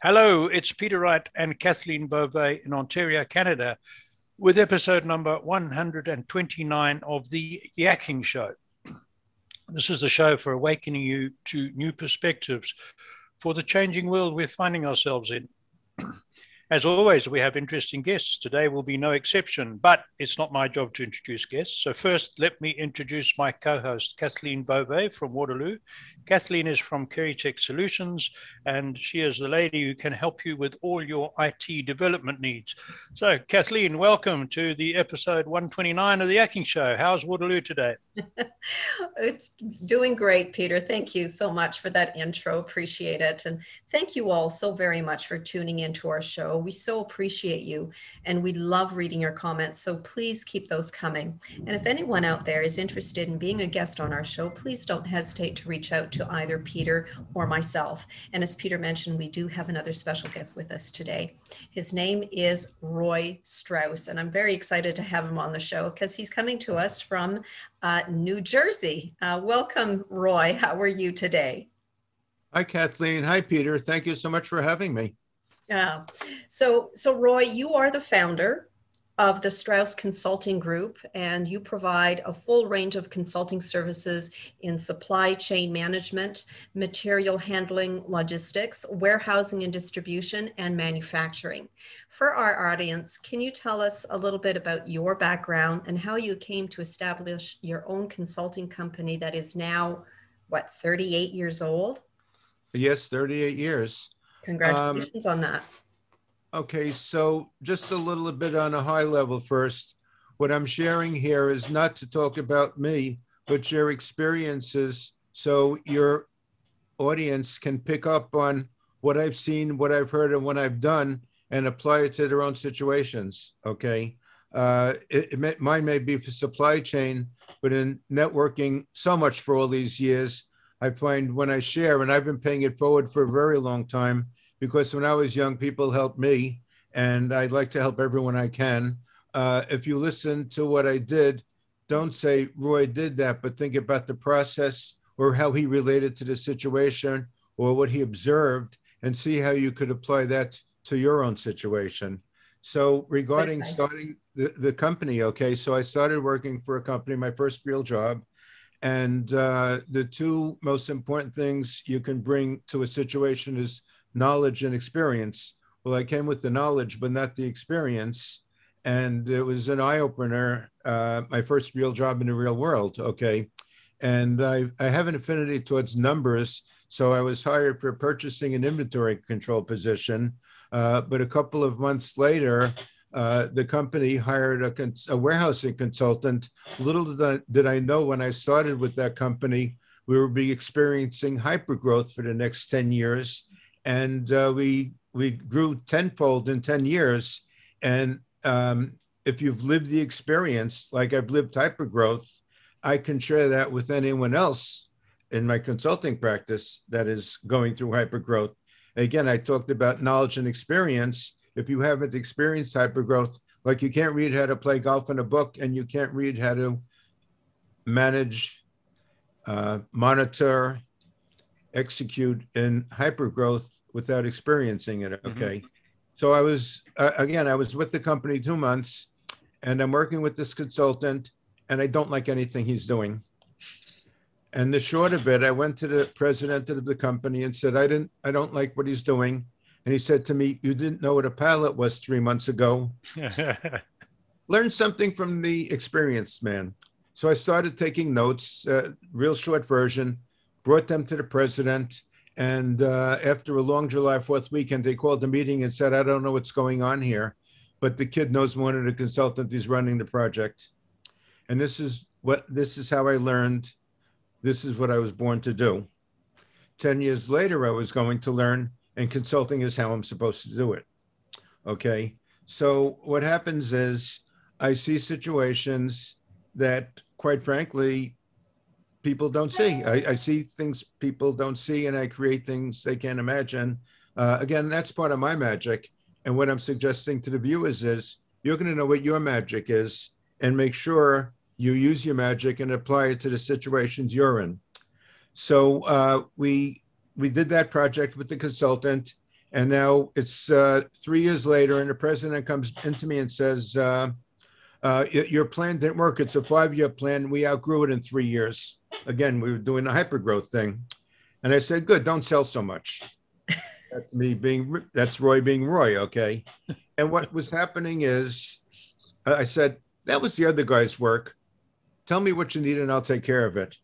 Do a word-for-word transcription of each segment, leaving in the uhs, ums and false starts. Hello, it's Peter Wright and Kathleen Beauvais in Ontario, Canada, with episode number one hundred twenty-nine of The Yakking Show. This is a show for awakening you to new perspectives for the changing world we're finding ourselves in. As always, we have interesting guests. Today will be no exception, but it's not my job to introduce guests. So first, let me introduce my co-host, Kathleen Beauvais from Waterloo. Kathleen is from KaryTech Solutions, and she is the lady who can help you with all your I T development needs. So, Kathleen, welcome to the episode one twenty-nine of The Yakking Show. How's Waterloo today? It's doing great, Peter. Thank you so much for that intro. Appreciate it. And thank you all so very much for tuning into our show. We so appreciate you, and we love reading your comments, so please keep those coming. And if anyone out there is interested in being a guest on our show, please don't hesitate to reach out to either Peter or myself. And as Peter mentioned, we do have another special guest with us today. His name is Roy Strauss, and I'm very excited to have him on the show because he's coming to us from uh, New Jersey. Uh, welcome, Roy. How are you today? Hi, Kathleen. Hi, Peter. Thank you so much for having me. Yeah. So, so Roy, you are the founder of the Strauss Consulting Group, and you provide a full range of consulting services in supply chain management, material handling, logistics, warehousing and distribution, and manufacturing. For our audience, can you tell us a little bit about your background and how you came to establish your own consulting company that is now, what, thirty-eight years old? Yes, thirty-eight years. Congratulations um, on that. Okay, so just a little bit on a high level first. What I'm sharing here is not to talk about me, but your experiences so your audience can pick up on what I've seen, what I've heard, and what I've done and apply it to their own situations, okay? Uh, it, it may, mine may be for supply chain, but in networking so much for all these years, I find when I share, and I've been paying it forward for a very long time, because when I was young, people helped me, and I'd like to help everyone I can. Uh, if you listen to what I did, don't say Roy did that, but think about the process or how he related to the situation or what he observed, and see how you could apply that to your own situation. So regarding okay. starting the, the company, okay, so I started working for a company, my first real job. And uh, the two most important things you can bring to a situation is knowledge and experience. Well, I came with the knowledge, but not the experience. And it was an eye-opener, uh, my first real job in the real world, okay? And I, I have an affinity towards numbers, so I was hired for purchasing and inventory control position. Uh, but a couple of months later, Uh, the company hired a, cons- a warehousing consultant. Little did I, did I know when I started with that company, we would be experiencing hypergrowth for the next ten years. And uh, we we grew tenfold in ten years. And um, if you've lived the experience, like I've lived hypergrowth, I can share that with anyone else in my consulting practice that is going through hypergrowth. Again, I talked about knowledge and experience. If you haven't experienced hypergrowth, like you can't read how to play golf in a book, and you can't read how to manage, uh, monitor, execute in hypergrowth without experiencing it, okay? Mm-hmm. So I was, uh, again, I was with the company two months, and I'm working with this consultant, and I don't like anything he's doing. And the short of it, I went to the president of the company and said, I didn't, I don't like what he's doing. And he said to me, you didn't know what a pallet was three months ago. Learn something from the experienced man. So I started taking notes, uh, real short version, brought them to the president. And uh, after a long July fourth weekend, they called the meeting and said, I don't know what's going on here, but the kid knows more than the consultant. He's running the project. And this is what, this is how I learned. This is what I was born to do. ten years later, I was going to learn, and consulting is how I'm supposed to do it, okay? So what happens is I see situations that, quite frankly, people don't see. I, I see things people don't see, and I create things they can't imagine. Uh, again, that's part of my magic. And what I'm suggesting to the viewers is you're gonna know what your magic is and make sure you use your magic and apply it to the situations you're in. So uh, we, We did that project with the consultant, And now it's uh, three years later, and the president comes into me and says, uh, uh, your plan didn't work. It's a five-year plan. We outgrew it in three years. Again, we were doing the hypergrowth thing. And I said, good, don't sell so much. That's me being, that's Roy being Roy, okay? And what was happening is, I said, that was the other guy's work. Tell me what you need and I'll take care of it.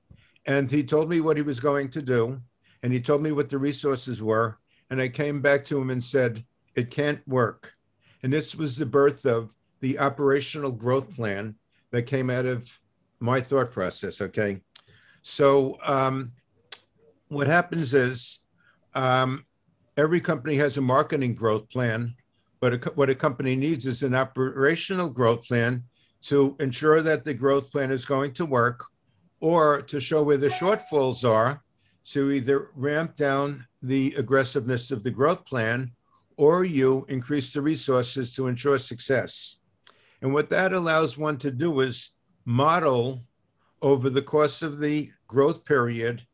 And he told me what he was going to do. And he told me what the resources were. And I came back to him and said, it can't work. And this was the birth of the operational growth plan that came out of my thought process, okay? So um, what happens is um, every company has a marketing growth plan, but a, what a company needs is an operational growth plan to ensure that the growth plan is going to work, or to show where the shortfalls are, to either ramp down the aggressiveness of the growth plan, or you increase the resources to ensure success. And what that allows one to do is model over the course of the growth period,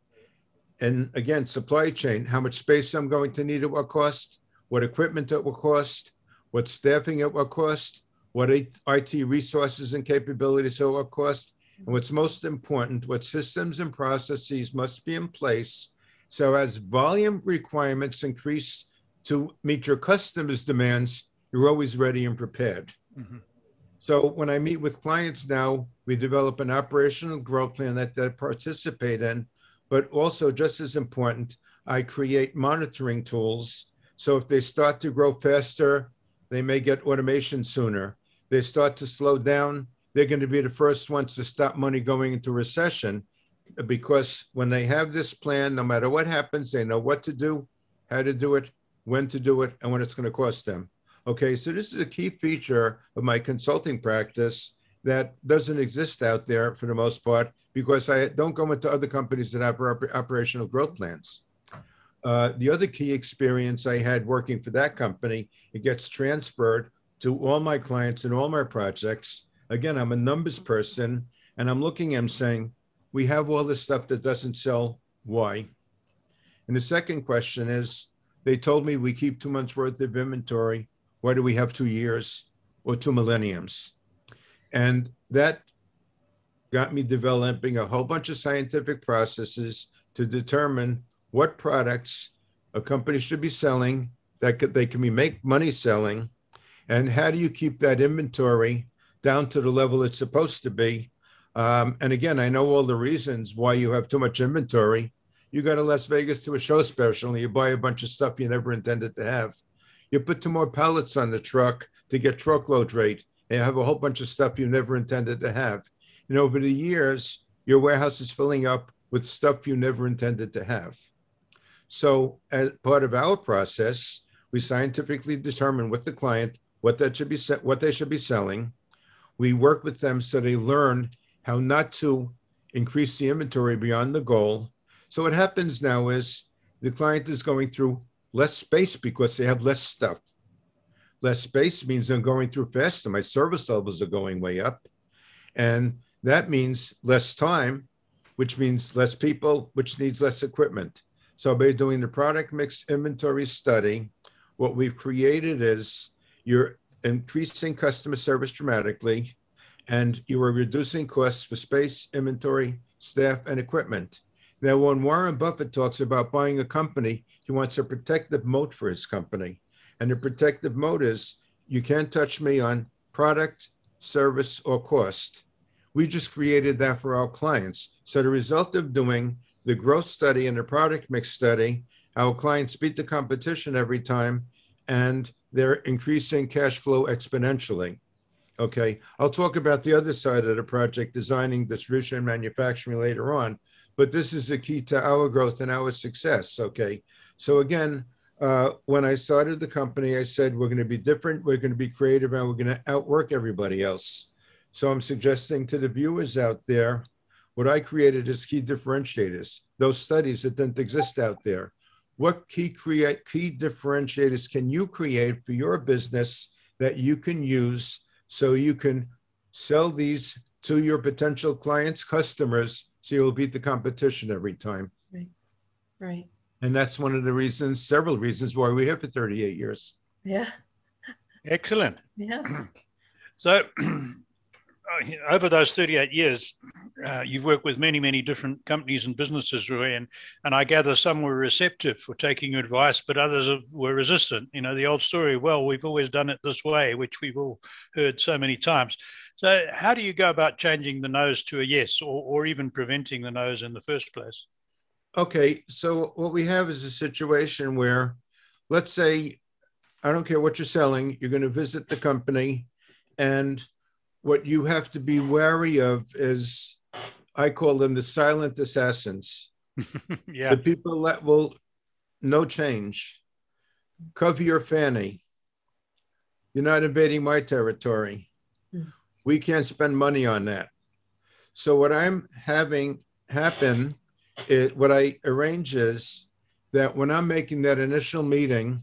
and again, supply chain, how much space I'm going to need at what cost, what equipment it will cost, what staffing it will cost, what I T resources and capabilities it will cost, and what's most important, what systems and processes must be in place. So as volume requirements increase to meet your customers' demands, you're always ready and prepared. Mm-hmm. So when I meet with clients now, we develop an operational growth plan that they participate in, but also just as important, I create monitoring tools. So if they start to grow faster, they may get automation sooner. They start to slow down, they're going to be the first ones to stop money going into recession, because when they have this plan, no matter what happens, they know what to do, how to do it, when to do it, and what it's going to cost them. Okay, so this is a key feature of my consulting practice that doesn't exist out there for the most part, because I don't go into other companies that have operational growth plans. Uh, the other key experience I had working for that company, it gets transferred to all my clients and all my projects. Again, I'm a numbers person, and I'm looking and saying, we have all this stuff that doesn't sell, why? And the second question is, they told me we keep two months worth of inventory. Why do we have two years or two millenniums? And that got me developing a whole bunch of scientific processes to determine what products a company should be selling that could, they can be make money selling, and how do you keep that inventory down to the level it's supposed to be. Um, and again, I know all the reasons why you have too much inventory. You go to Las Vegas to a show special and you buy a bunch of stuff you never intended to have. You put two more pallets on the truck to get truckload rate, and you have a whole bunch of stuff you never intended to have. And over the years, your warehouse is filling up with stuff you never intended to have. So as part of our process, we scientifically determine with the client what that should be, what they should be selling. We work with them so they learn how not to increase the inventory beyond the goal. So what happens now is the client is going through less space because they have less stuff. Less space means they're going through faster. My service levels are going way up. And that means less time, which means less people, which needs less equipment. So by doing the product mix inventory study, what we've created is you're increasing customer service dramatically, and you are reducing costs for space, inventory, staff, and equipment. Now, when Warren Buffett talks about buying a company, he wants a protective moat for his company. And the protective moat is, you can't touch me on product, service, or cost. We just created that for our clients. So the result of doing the growth study and the product mix study, our clients beat the competition every time, and they're increasing cash flow exponentially. Okay, I'll talk about the other side of the project, designing, distribution, and manufacturing later on, but this is the key to our growth and our success, okay? So again, uh, when I started the company, I said, we're gonna be different, we're gonna be creative, and we're gonna outwork everybody else. So I'm suggesting to the viewers out there, what I created is key differentiators, those studies that didn't exist out there. What key create key differentiators can you create for your business that you can use so you can sell these to your potential clients, customers, so you'll beat the competition every time? Right, right. And that's one of the reasons, several reasons why we're here for thirty-eight years. Yeah. Excellent. Yes. So over those thirty-eight years, uh, you've worked with many, many different companies and businesses, Roy, and, and I gather some were receptive for taking your advice, but others were resistant. You know, the old story, well, we've always done it this way, which we've all heard so many times. So how do you go about changing the no's to a yes, or, or even preventing the no's in the first place? Okay, so what we have is a situation where, let's say, I don't care what you're selling, you're going to visit the company, and what you have to be wary of is, I call them the silent assassins. Yeah. The people that will, no change, cover your fanny. You're not invading my territory. We can't spend money on that. So what I'm having happen, It, what I arrange is that when I'm making that initial meeting,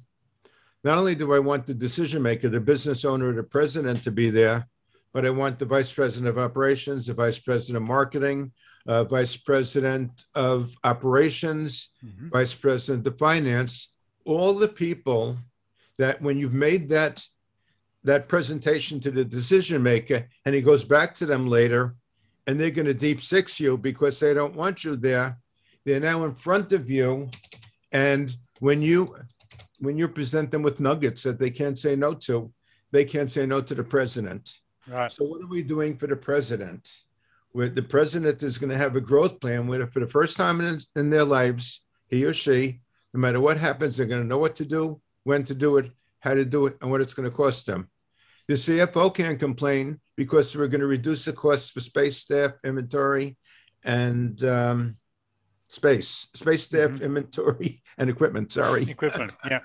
not only do I want the decision maker, the business owner, the president to be there, but I want the vice president of operations, the vice president of marketing, uh, vice president of operations, mm-hmm. vice president of finance, all the people that when you've made that, that presentation to the decision maker and he goes back to them later and they're going to deep six you because they don't want you there. They're now in front of you, and when you when you present them with nuggets that they can't say no to, they can't say no to the president. Right. So what are we doing for the president? Where the president is going to have a growth plan where for the first time in, in their lives, he or she, no matter what happens, they're going to know what to do, when to do it, how to do it, and what it's going to cost them. The C F O can't complain because we're going to reduce the costs for space staff, inventory, and... Um, Space, space staff, mm-hmm. inventory, and equipment, sorry. Equipment, yeah.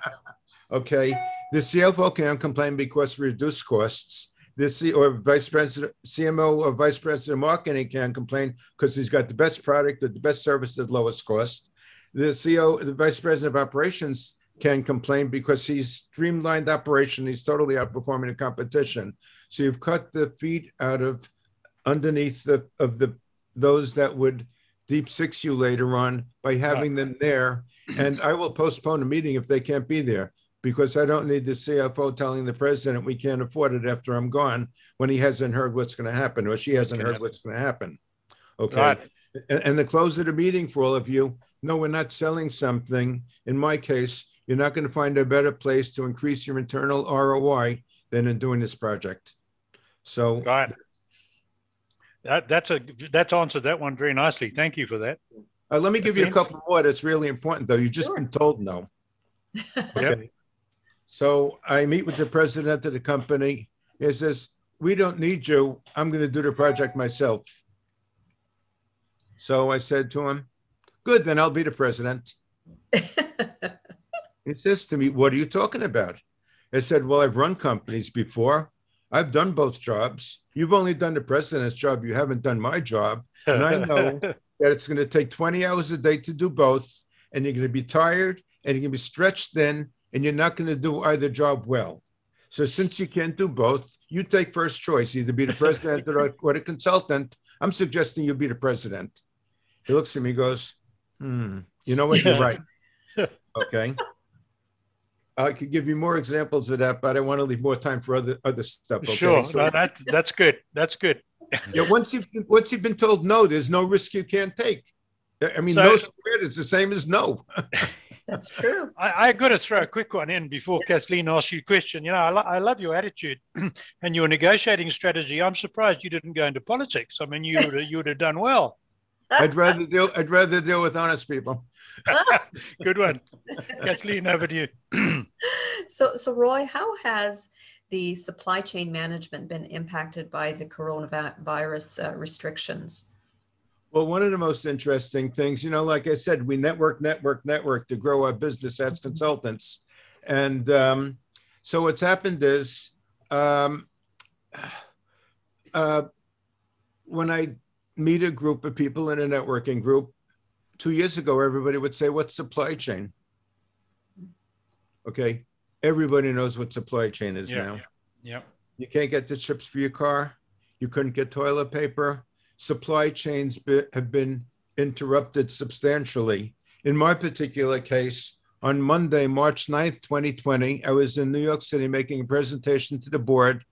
Okay. The C F O can't complain because we reduce costs. The C or vice president, C M O or vice president of marketing can't complain because he's got the best product or the best service at the lowest cost. The C O, the vice president of operations can complain because he's streamlined operation. He's totally outperforming the competition. So you've cut the feet out of underneath the, of the those that would deep six you later on by having them there. And I will postpone a meeting if they can't be there because I don't need the C F O telling the president we can't afford it after I'm gone when he hasn't heard what's going to happen or she hasn't heard what's going to happen. Okay. Right. And, and the close of the meeting for all of you, no, we're not selling something. In my case, you're not going to find a better place to increase your internal R O I than in doing this project. So. Right. That, that's a that's answered that one very nicely. Thank you for that. Uh, let me give you a couple more that's really important, though. You've just sure. been told no. Okay. So I meet with the president of the company. He says, we don't need you. I'm going to do the project myself. So I said to him, good, then I'll be the president. He says to me, what are you talking about? I said, well, I've run companies before. I've done both jobs. You've only done the president's job. You haven't done my job. And I know that it's going to take twenty hours a day to do both. And you're going to be tired and you're going to be stretched thin and you're not going to do either job well. So since you can't do both, you take first choice, either be the president or, or the consultant. I'm suggesting you be the president. He looks at me and goes, hmm, you know what? You're right. Okay. I could give you more examples of that, but I want to leave more time for other other stuff. Okay? Sure, so, no, that's that's good. That's good. Yeah, once you've once you've been told no, there's no risk you can't take. I mean, so, no squared is the same as no. That's true. I, I got to throw a quick one in before yeah. Kathleen asks you a question. You know, I, lo- I love your attitude and your negotiating strategy. I'm surprised you didn't go into politics. I mean, you you would have done well. I'd rather deal. I'd rather deal with honest people. Good one, Kathleen. Over to you. So, so Roy, how has the supply chain management been impacted by the coronavirus uh, restrictions? Well, one of the most interesting things, you know, like I said, we network, network, network to grow our business as mm-hmm. consultants, and um, so what's happened is um, uh, when I. meet a group of people in a networking group. Two years ago, everybody would say, what's supply chain? Okay, everybody knows what supply chain is yeah, now. Yeah, yeah. You can't get the chips for your car. You couldn't get toilet paper. Supply chains be, have been interrupted substantially. In my particular case, on Monday, March ninth, twenty twenty, I was in New York City making a presentation to the board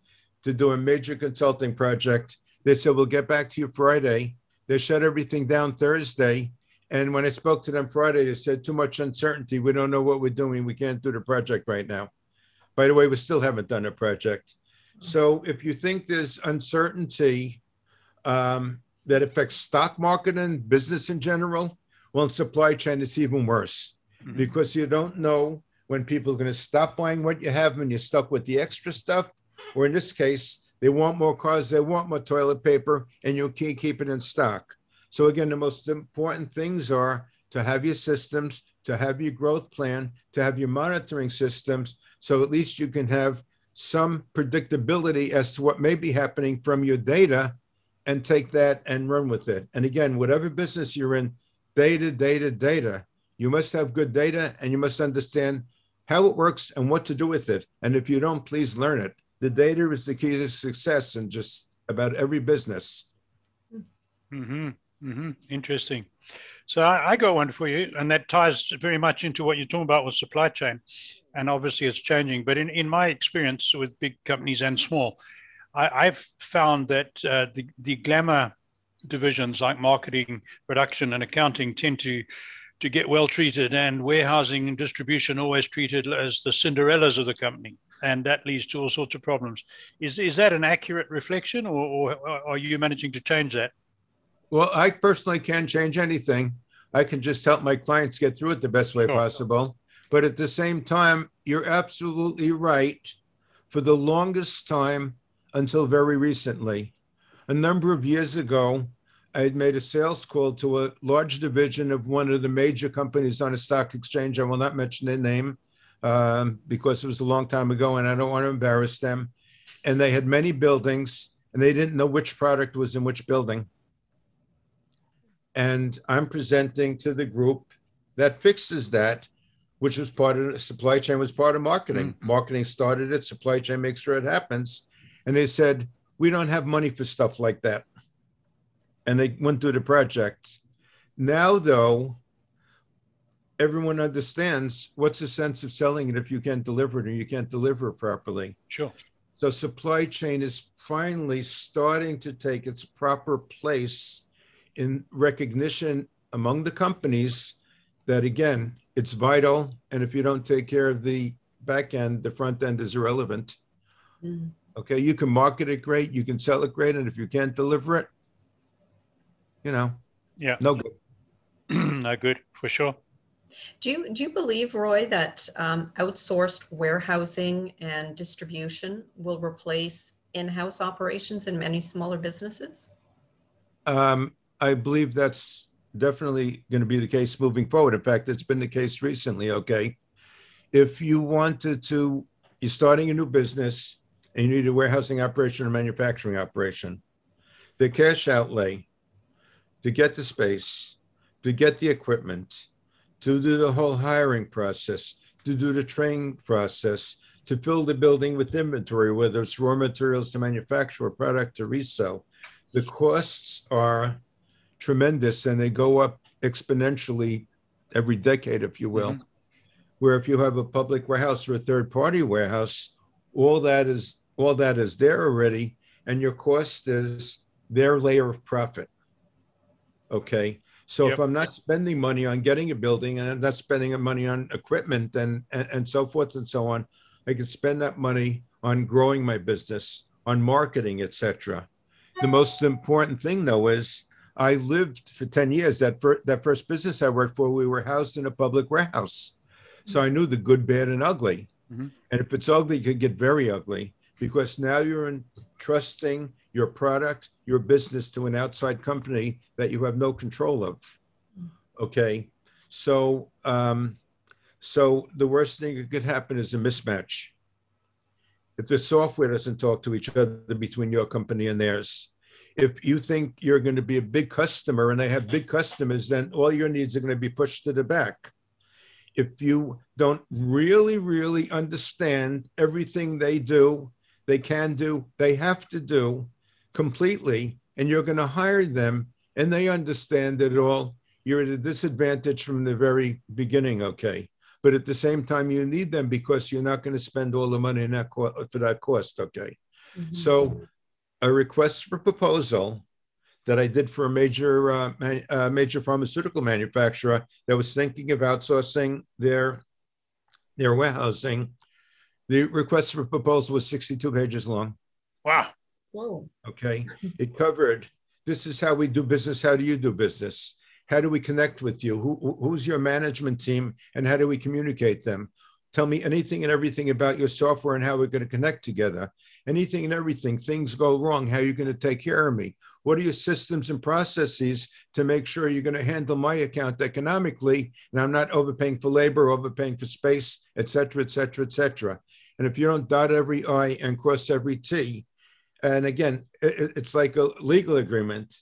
to do a major consulting project. They said, we'll get back to you Friday. They shut everything down Thursday. And when I spoke to them Friday, they said, too much uncertainty. We don't know what we're doing. We can't do the project right now. By the way, we still haven't done a project. So if you think there's uncertainty um, that affects stock market and business in general, well, in supply chain, it's even worse mm-hmm. because you don't know when people are going to stop buying what you have and you're stuck with the extra stuff. Or in this case, they want more cars, they want more toilet paper, and you can't keep it in stock. So again, the most important things are to have your systems, to have your growth plan, to have your monitoring systems, so at least you can have some predictability as to what may be happening from your data and take that and run with it. And again, whatever business you're in, data, data, data, you must have good data and you must understand how it works and what to do with it. And if you don't, please learn it. The data is the key to success in just about every business. Mm-hmm. Mm-hmm. Interesting. So I, I got one for you, and that ties very much into what you're talking about with supply chain. And obviously it's changing. But in, in my experience with big companies and small, I, I've found that uh, the, the glamour divisions like marketing, production, and accounting tend to, to get well treated, and warehousing and distribution always treated as the Cinderellas of the company. And that leads to all sorts of problems. Is, is that an accurate reflection, or, or are you managing to change that? Well, I personally can't change anything. I can just help my clients get through it the best way possible. But at the same time, you're absolutely right. For the longest time, until very recently, a number of years ago, I had made a sales call to a large division of one of the major companies on a stock exchange. I will not mention their name um, because it was a long time ago and I don't want to embarrass them. And they had many buildings and they didn't know which product was in which building. And I'm presenting to the group that fixes that, which was part of supply chain, was part of marketing. Mm. Marketing started it, supply chain makes sure it happens. And they said, we don't have money for stuff like that. And they went through the project. Now, though, everyone understands what's the sense of selling it if you can't deliver it or you can't deliver it properly. Sure. So supply chain is finally starting to take its proper place in recognition among the companies that, again, it's vital. And if you don't take care of the back end, the front end is irrelevant. Mm-hmm. Okay, you can market it great, you can sell it great, and if you can't deliver it, you know, yeah, no good. No good, for sure. Do you, do you believe, Roy, that um, outsourced warehousing and distribution will replace in-house operations in many smaller businesses? Um, I believe that's definitely going to be the case moving forward. In fact, it's been the case recently, okay? If you wanted to, you're starting a new business and you need a warehousing operation or manufacturing operation. The cash outlay to get the space, to get the equipment, to do the whole hiring process, to do the training process, to fill the building with inventory, whether it's raw materials to manufacture or product to resell. The costs are tremendous and they go up exponentially every decade, if you will, mm-hmm. where if you have a public warehouse or a third party warehouse, all that is all that is there already. And your cost is their layer of profit. Okay. So yep. if I'm not spending money on getting a building and I'm not spending money on equipment and, and, and so forth and so on, I can spend that money on growing my business, on marketing, et cetera. The most important thing, though, is I lived for ten years. That, fir- that first business I worked for, we were housed in a public warehouse. So I knew the good, bad, and ugly. Mm-hmm. And if it's ugly, it could get very ugly because now you're entrusting your product, your business to an outside company that you have no control of. Okay. So, um, so the worst thing that could happen is a mismatch. If the software doesn't talk to each other between your company and theirs, if you think you're going to be a big customer and they have big customers, then all your needs are going to be pushed to the back. If you don't really, really understand everything they do, they can do, they have to do completely, and you're going to hire them and they understand it all, you're at a disadvantage from the very beginning, okay? But at the same time, you need them because you're not going to spend all the money in that co- for that cost, okay? Mm-hmm. So a request for proposal that I did for a major uh, man, uh, major pharmaceutical manufacturer that was thinking of outsourcing their, their warehousing, the request for proposal was sixty-two pages long. Wow. Whoa. Okay. It covered, this is how we do business. How do you do business? How do we connect with you? Who, who's your management team? And how do we communicate them? Tell me anything and everything about your software and how we're going to connect together. Anything and everything. Things go wrong. How are you going to take care of me? What are your systems and processes to make sure you're going to handle my account economically and I'm not overpaying for labor, overpaying for space, et cetera, et cetera, et cetera. And if you don't dot every I and cross every T, and again, it, it's like a legal agreement.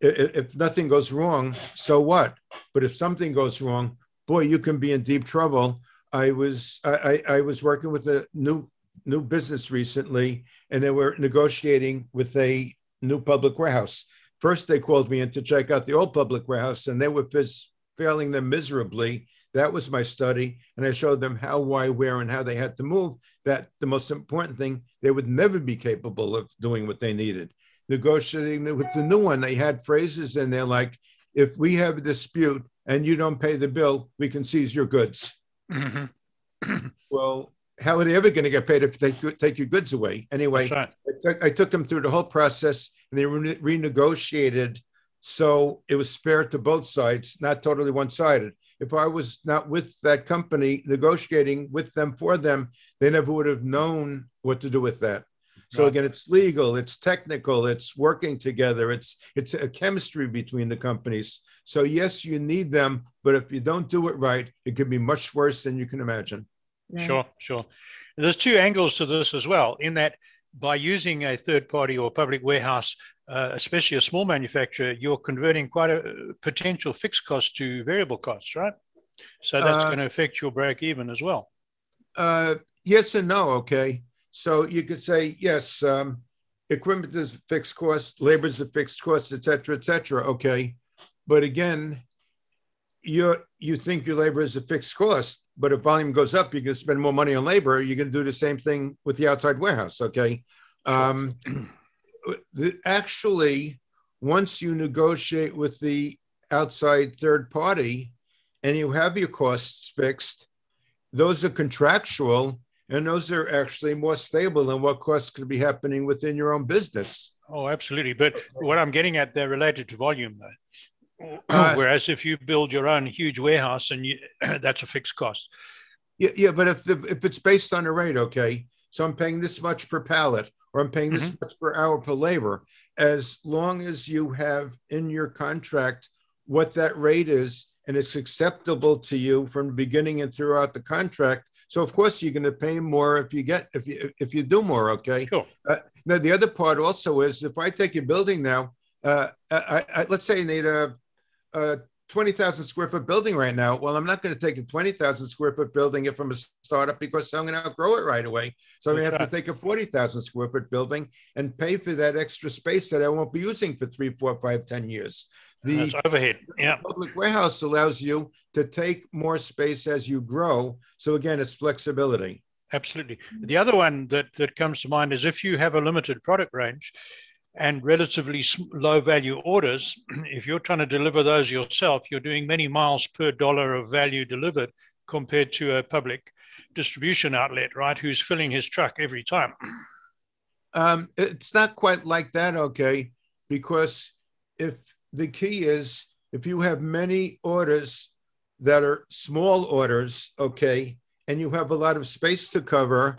If nothing goes wrong, so what? But if something goes wrong, boy, you can be in deep trouble. I was I, I was working with a new new business recently, and they were negotiating with a new public warehouse. First, they called me in to check out the old public warehouse, and they were f- failing them miserably. That was my study, and I showed them how, why, where, and how they had to move. That the most important thing, they would never be capable of doing what they needed. Negotiating with the new one, they had phrases in there like, if we have a dispute and you don't pay the bill, we can seize your goods. Mm-hmm. Well, how are they ever going to get paid if they take your goods away? Anyway, right. I, took, I took them through the whole process and they re- renegotiated. So it was fair to both sides, not totally one-sided. If I was not with that company negotiating with them for them, they never would have known what to do with that. So again, it's legal, it's technical, it's working together, it's it's a chemistry between the companies. So yes, you need them, but if you don't do it right, it could be much worse than you can imagine. Yeah. Sure, sure. And there's two angles to this as well, in that by using a third party or public warehouse, uh, especially a small manufacturer, you're converting quite a potential fixed cost to variable costs, right? So that's uh, going to affect your break even as well. Uh, yes and no, okay. So you could say, yes, um, equipment is a fixed cost, labor is a fixed cost, et cetera, et cetera. Okay. But again, you you think your labor is a fixed cost, but if volume goes up, you're going to spend more money on labor. You're going to do the same thing with the outside warehouse. Okay. Um, the, actually, once you negotiate with the outside third party and you have your costs fixed, those are contractual. And those are actually more stable than what costs could be happening within your own business. Oh, absolutely. But what I'm getting at, they're related to volume, though. Uh, Whereas if you build your own huge warehouse, and you, that's a fixed cost. Yeah, yeah. But if the, if it's based on a rate, okay, so I'm paying this much per pallet, or I'm paying this mm-hmm. much per hour per labor, as long as you have in your contract what that rate is, and it's acceptable to you from the beginning and throughout the contract. So of course you're going to pay more if you get if you if you do more. Okay. Sure. Uh, now the other part also is if I take a building now, uh, I, I, let's say I need a, a twenty thousand square foot building right now. Well, I'm not going to take a twenty thousand square foot building if I'm a startup because I'm going to outgrow it right away. So I'm going to have to take a forty thousand square foot building and pay for that extra space that I won't be using for three, four, five, ten years. The overhead. Yeah. Public warehouse allows you to take more space as you grow. So again, it's flexibility. Absolutely. The other one that, that comes to mind is if you have a limited product range and relatively low value orders, if you're trying to deliver those yourself, you're doing many miles per dollar of value delivered compared to a public distribution outlet, right? Who's filling his truck every time. Um, it's not quite like that, okay? Because if the key is if you have many orders that are small orders, okay, and you have a lot of space to cover,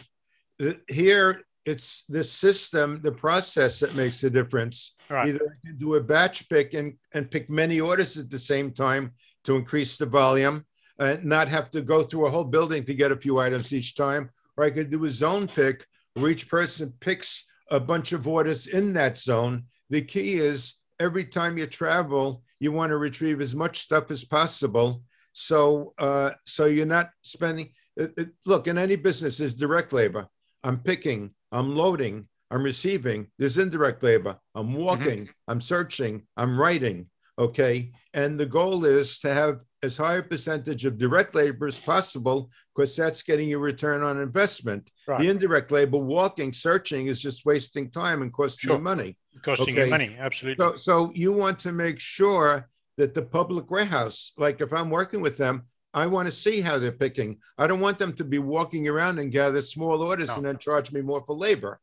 here it's the system, the process that makes the difference. Right. Either I can do a batch pick and, and pick many orders at the same time to increase the volume and not have to go through a whole building to get a few items each time, or I could do a zone pick where each person picks a bunch of orders in that zone. The key is every time you travel, you want to retrieve as much stuff as possible. So uh, so you're not spending, it, it, look, in any business is direct labor. I'm picking, I'm loading, I'm receiving. There's indirect labor. I'm walking, mm-hmm. I'm searching, I'm writing. okay? And the goal is to have as high a percentage of direct labor as possible, because that's getting you a return on investment. Right. The indirect labor, walking, searching, is just wasting time and costing sure. you money. Costing okay? you money, absolutely. So, so you want to make sure that the public warehouse, like if I'm working with them, I want to see how they're picking. I don't want them to be walking around and gather small orders no. and then charge me more for labor.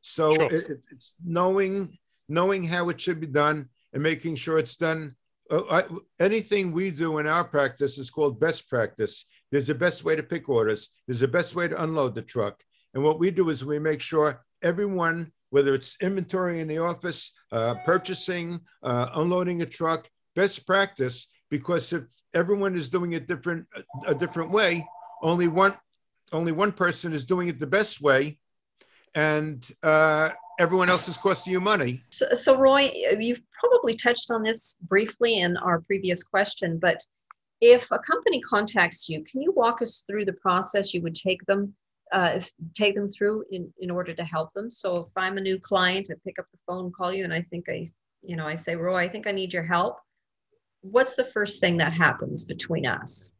So sure. it, it's knowing, knowing how it should be done and making sure it's done. Uh, I, anything we do in our practice is called best practice. There's a best way to pick orders. There's a best way to unload the truck. And what we do is we make sure everyone, whether it's inventory in the office, uh, purchasing, uh, unloading a truck, best practice, because if everyone is doing it different, a different way, only one, only one person is doing it the best way, and uh, everyone else is costing you money. So, so Roy, you've probably touched on this briefly in our previous question, but if a company contacts you, can you walk us through the process you would take them uh, take them through in, in order to help them? So if I'm a new client, I pick up the phone, call you, and I think I, you know, I say, Roy, I think I need your help. What's the first thing that happens between us?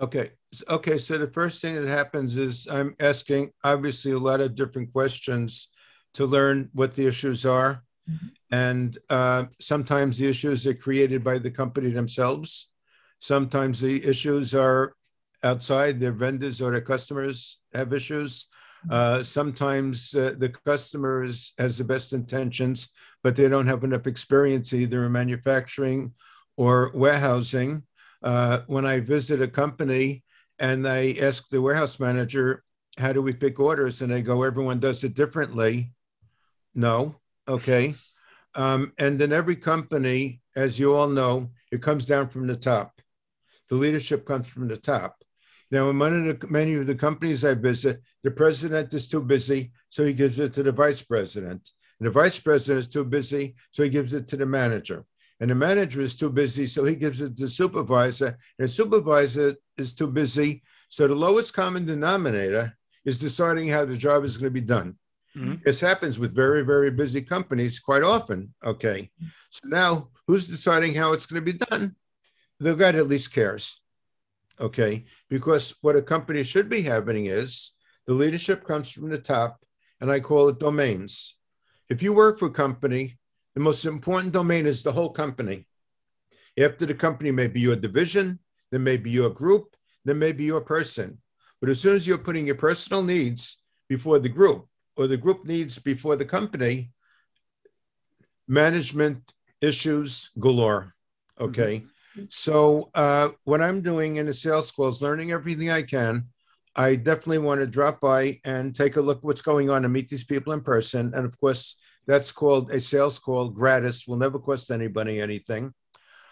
Okay. Okay. So the first thing that happens is I'm asking obviously a lot of different questions to learn what the issues are. Mm-hmm. And uh, sometimes the issues are created by the company themselves. Sometimes the issues are outside, their vendors or their customers have issues. Uh, sometimes uh, the customer is, has the best intentions, but they don't have enough experience either in manufacturing or warehousing. Uh, when I visit a company and I ask the warehouse manager, how do we pick orders? And they go, everyone does it differently. No, okay. Um, and then every company, as you all know, it comes down from the top. The leadership comes from the top. Now, in one of the, many of the companies I visit, the president is too busy, so he gives it to the vice president. And the vice president is too busy, so he gives it to the manager. And the manager is too busy, so he gives it to the supervisor. And the supervisor is too busy, so the lowest common denominator is deciding how the job is going to be done. Mm-hmm. This happens with very, very busy companies quite often, okay? So now, who's deciding how it's going to be done? The guy that at least cares, okay? Because what a company should be happening is the leadership comes from the top, and I call it domains. If you work for a company, the most important domain is the whole company. After the company may be your division, then may be your group, then may be your person. But as soon as you're putting your personal needs before the group, or the group needs before the company, management issues galore, okay? Mm-hmm. So uh, what I'm doing in the sales school is learning everything I can. I definitely want to drop by and take a look at what's going on and meet these people in person. And of course, that's called a sales call, gratis, will never cost anybody anything.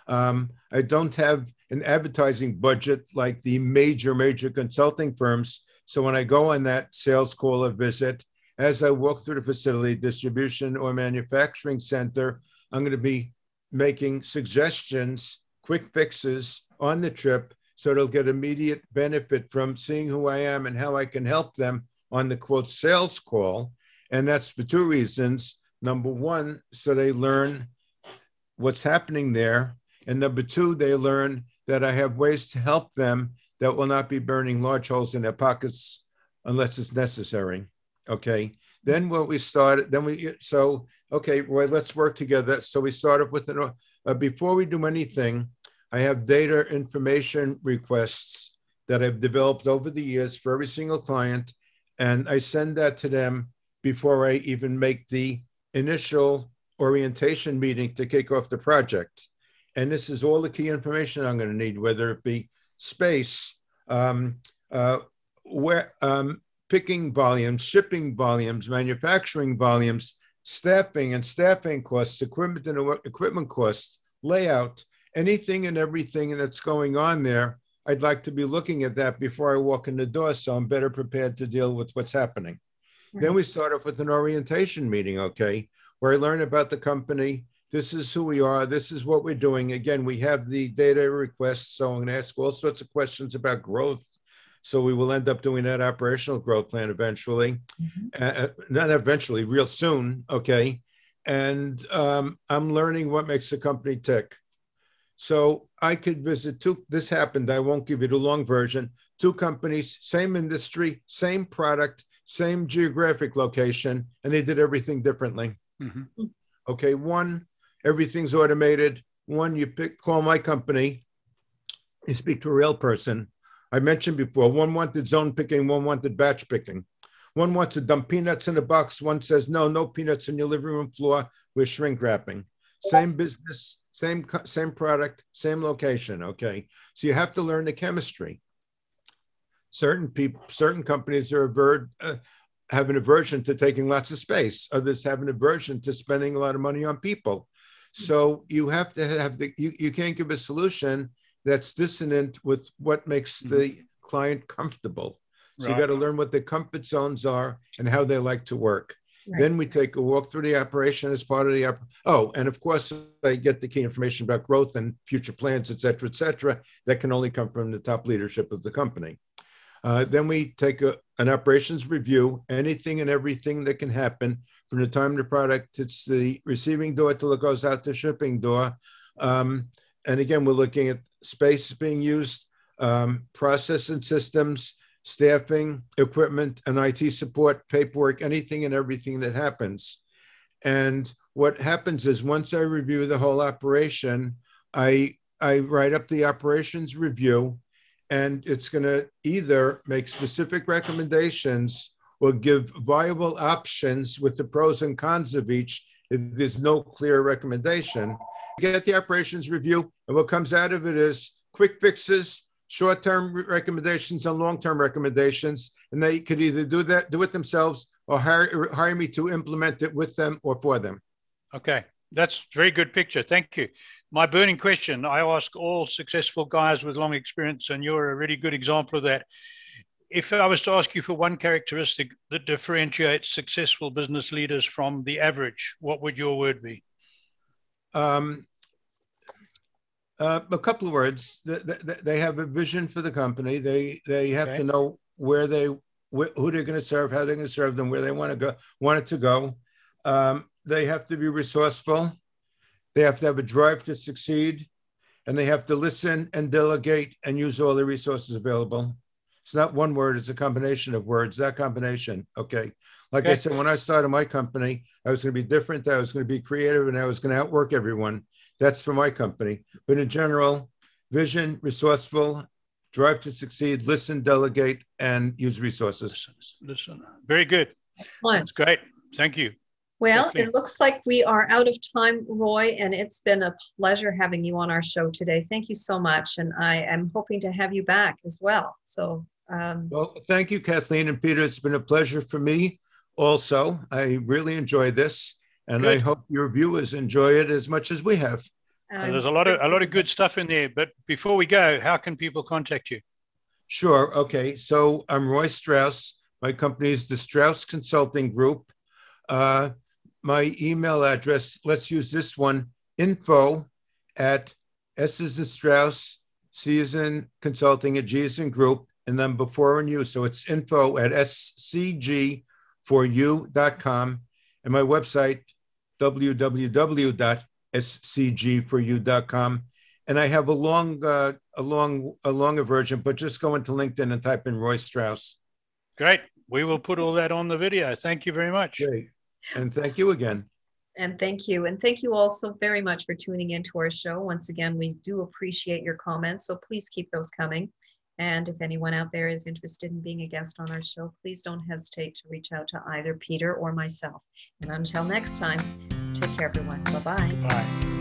Um, I don't have an advertising budget like the major, major consulting firms. So when I go on that sales call or visit, as I walk through the facility, distribution or manufacturing center, I'm going to be making suggestions, quick fixes on the trip, so they'll get immediate benefit from seeing who I am and how I can help them on the quote sales call. And that's for two reasons. Number one, so they learn what's happening there. And number two, they learn that I have ways to help them that will not be burning large holes in their pockets unless it's necessary, okay? Then what we started, then we, so, okay, well, let's work together. So we start off with, an, uh, before we do anything, I have data information requests that I've developed over the years for every single client. And I send that to them before I even make the initial orientation meeting to kick off the project. And this is all the key information I'm going to need, whether it be space, um, uh, where, um, picking volumes, shipping volumes, manufacturing volumes, staffing and staffing costs, equipment and equipment costs, layout, anything and everything that's going on there. I'd like to be looking at that before I walk in the door, so I'm better prepared to deal with what's happening. Then we start off with an orientation meeting, okay, where I learn about the company. This is who we are. This is what we're doing. Again, we have the data requests, so I'm going to ask all sorts of questions about growth. So we will end up doing that operational growth plan eventually, mm-hmm. uh, not eventually, real soon, okay? And um, I'm learning what makes a company tick. So I could visit two, this happened, I won't give you the long version, two companies, same industry, same product, same geographic location, and they did everything differently. Mm-hmm. Okay, one, everything's automated. One, you pick, call my company, you speak to a real person. I mentioned before, one wanted zone picking, one wanted batch picking. One wants to dump peanuts in a box. One says, no, no peanuts in your living room floor. We're shrink wrapping. Same business, same, same product, same location, okay? So you have to learn the chemistry. Certain people, certain companies are aver- uh, have an aversion to taking lots of space. Others have an aversion to spending a lot of money on people. So you have to have the, you, you can't give a solution that's dissonant with what makes mm-hmm. the client comfortable. So right. you got to learn what their comfort zones are and how they like to work. Right. Then we take a walk through the operation as part of the, op- oh, and of course I get the key information about growth and future plans, et cetera, et cetera, that can only come from the top leadership of the company. Uh, then we take a, an operations review, anything and everything that can happen from the time the product hits the receiving door till it goes out the shipping door. Um, and again, we're looking at space being used, um, process and systems, staffing, equipment, and I T support, paperwork, anything and everything that happens. And what happens is once I review the whole operation, I, I write up the operations review, and it's going to either make specific recommendations or give viable options with the pros and cons of each if there's no clear recommendation. Get the operations review, and what comes out of it is quick fixes, short-term recommendations, and long-term recommendations. And they could either do that, do it themselves, or hire, hire me to implement it with them or for them. Okay. That's a very good picture. Thank you. My burning question, I ask all successful guys with long experience, and you're a really good example of that. If I was to ask you for one characteristic that differentiates successful business leaders from the average, what would your word be? Um, uh, a couple of words. They, they, they have a vision for the company. They they have okay. to know where they wh- who they're going to serve, how they're going to serve them, where they want to go, want it to go. Um, They have to be resourceful. They have to have a drive to succeed, and they have to listen and delegate and use all the resources available. It's not one word, it's a combination of words, that combination, okay. Like okay. I said, when I started my company, I was gonna be different, I was gonna be creative, and I was gonna outwork everyone. That's for my company. But in general, vision, resourceful, drive to succeed, listen, delegate, and use resources. Listen, very good. Excellent. That's great, thank you. Well, Definitely. It looks like we are out of time, Roy, and it's been a pleasure having you on our show today. Thank you so much, and I am hoping to have you back as well. So, um, well, thank you, Kathleen and Peter. It's been a pleasure for me also. I really enjoy this, and good. I hope your viewers enjoy it as much as we have. Um, There's a lot of a lot of good stuff in there, but before we go, how can people contact you? Sure. Okay. So I'm Roy Strauss. My company is the Strauss Consulting Group. Uh, My email address, let's use this one, info at S as in Strauss, C as in Consulting, and G as in Group, and then before and you. So it's info at S C G four U dot com, and my website, w w w dot s c g four u dot com. And I have a long, uh, a long, a longer version, but just go into LinkedIn and type in Roy Strauss. Great. We will put all that on the video. Thank you very much. Great. And thank you again. And thank you. And thank you all so very much for tuning into our show. Once again, we do appreciate your comments, so please keep those coming. And if anyone out there is interested in being a guest on our show, please don't hesitate to reach out to either Peter or myself. And until next time, take care, everyone. Bye-bye. Bye.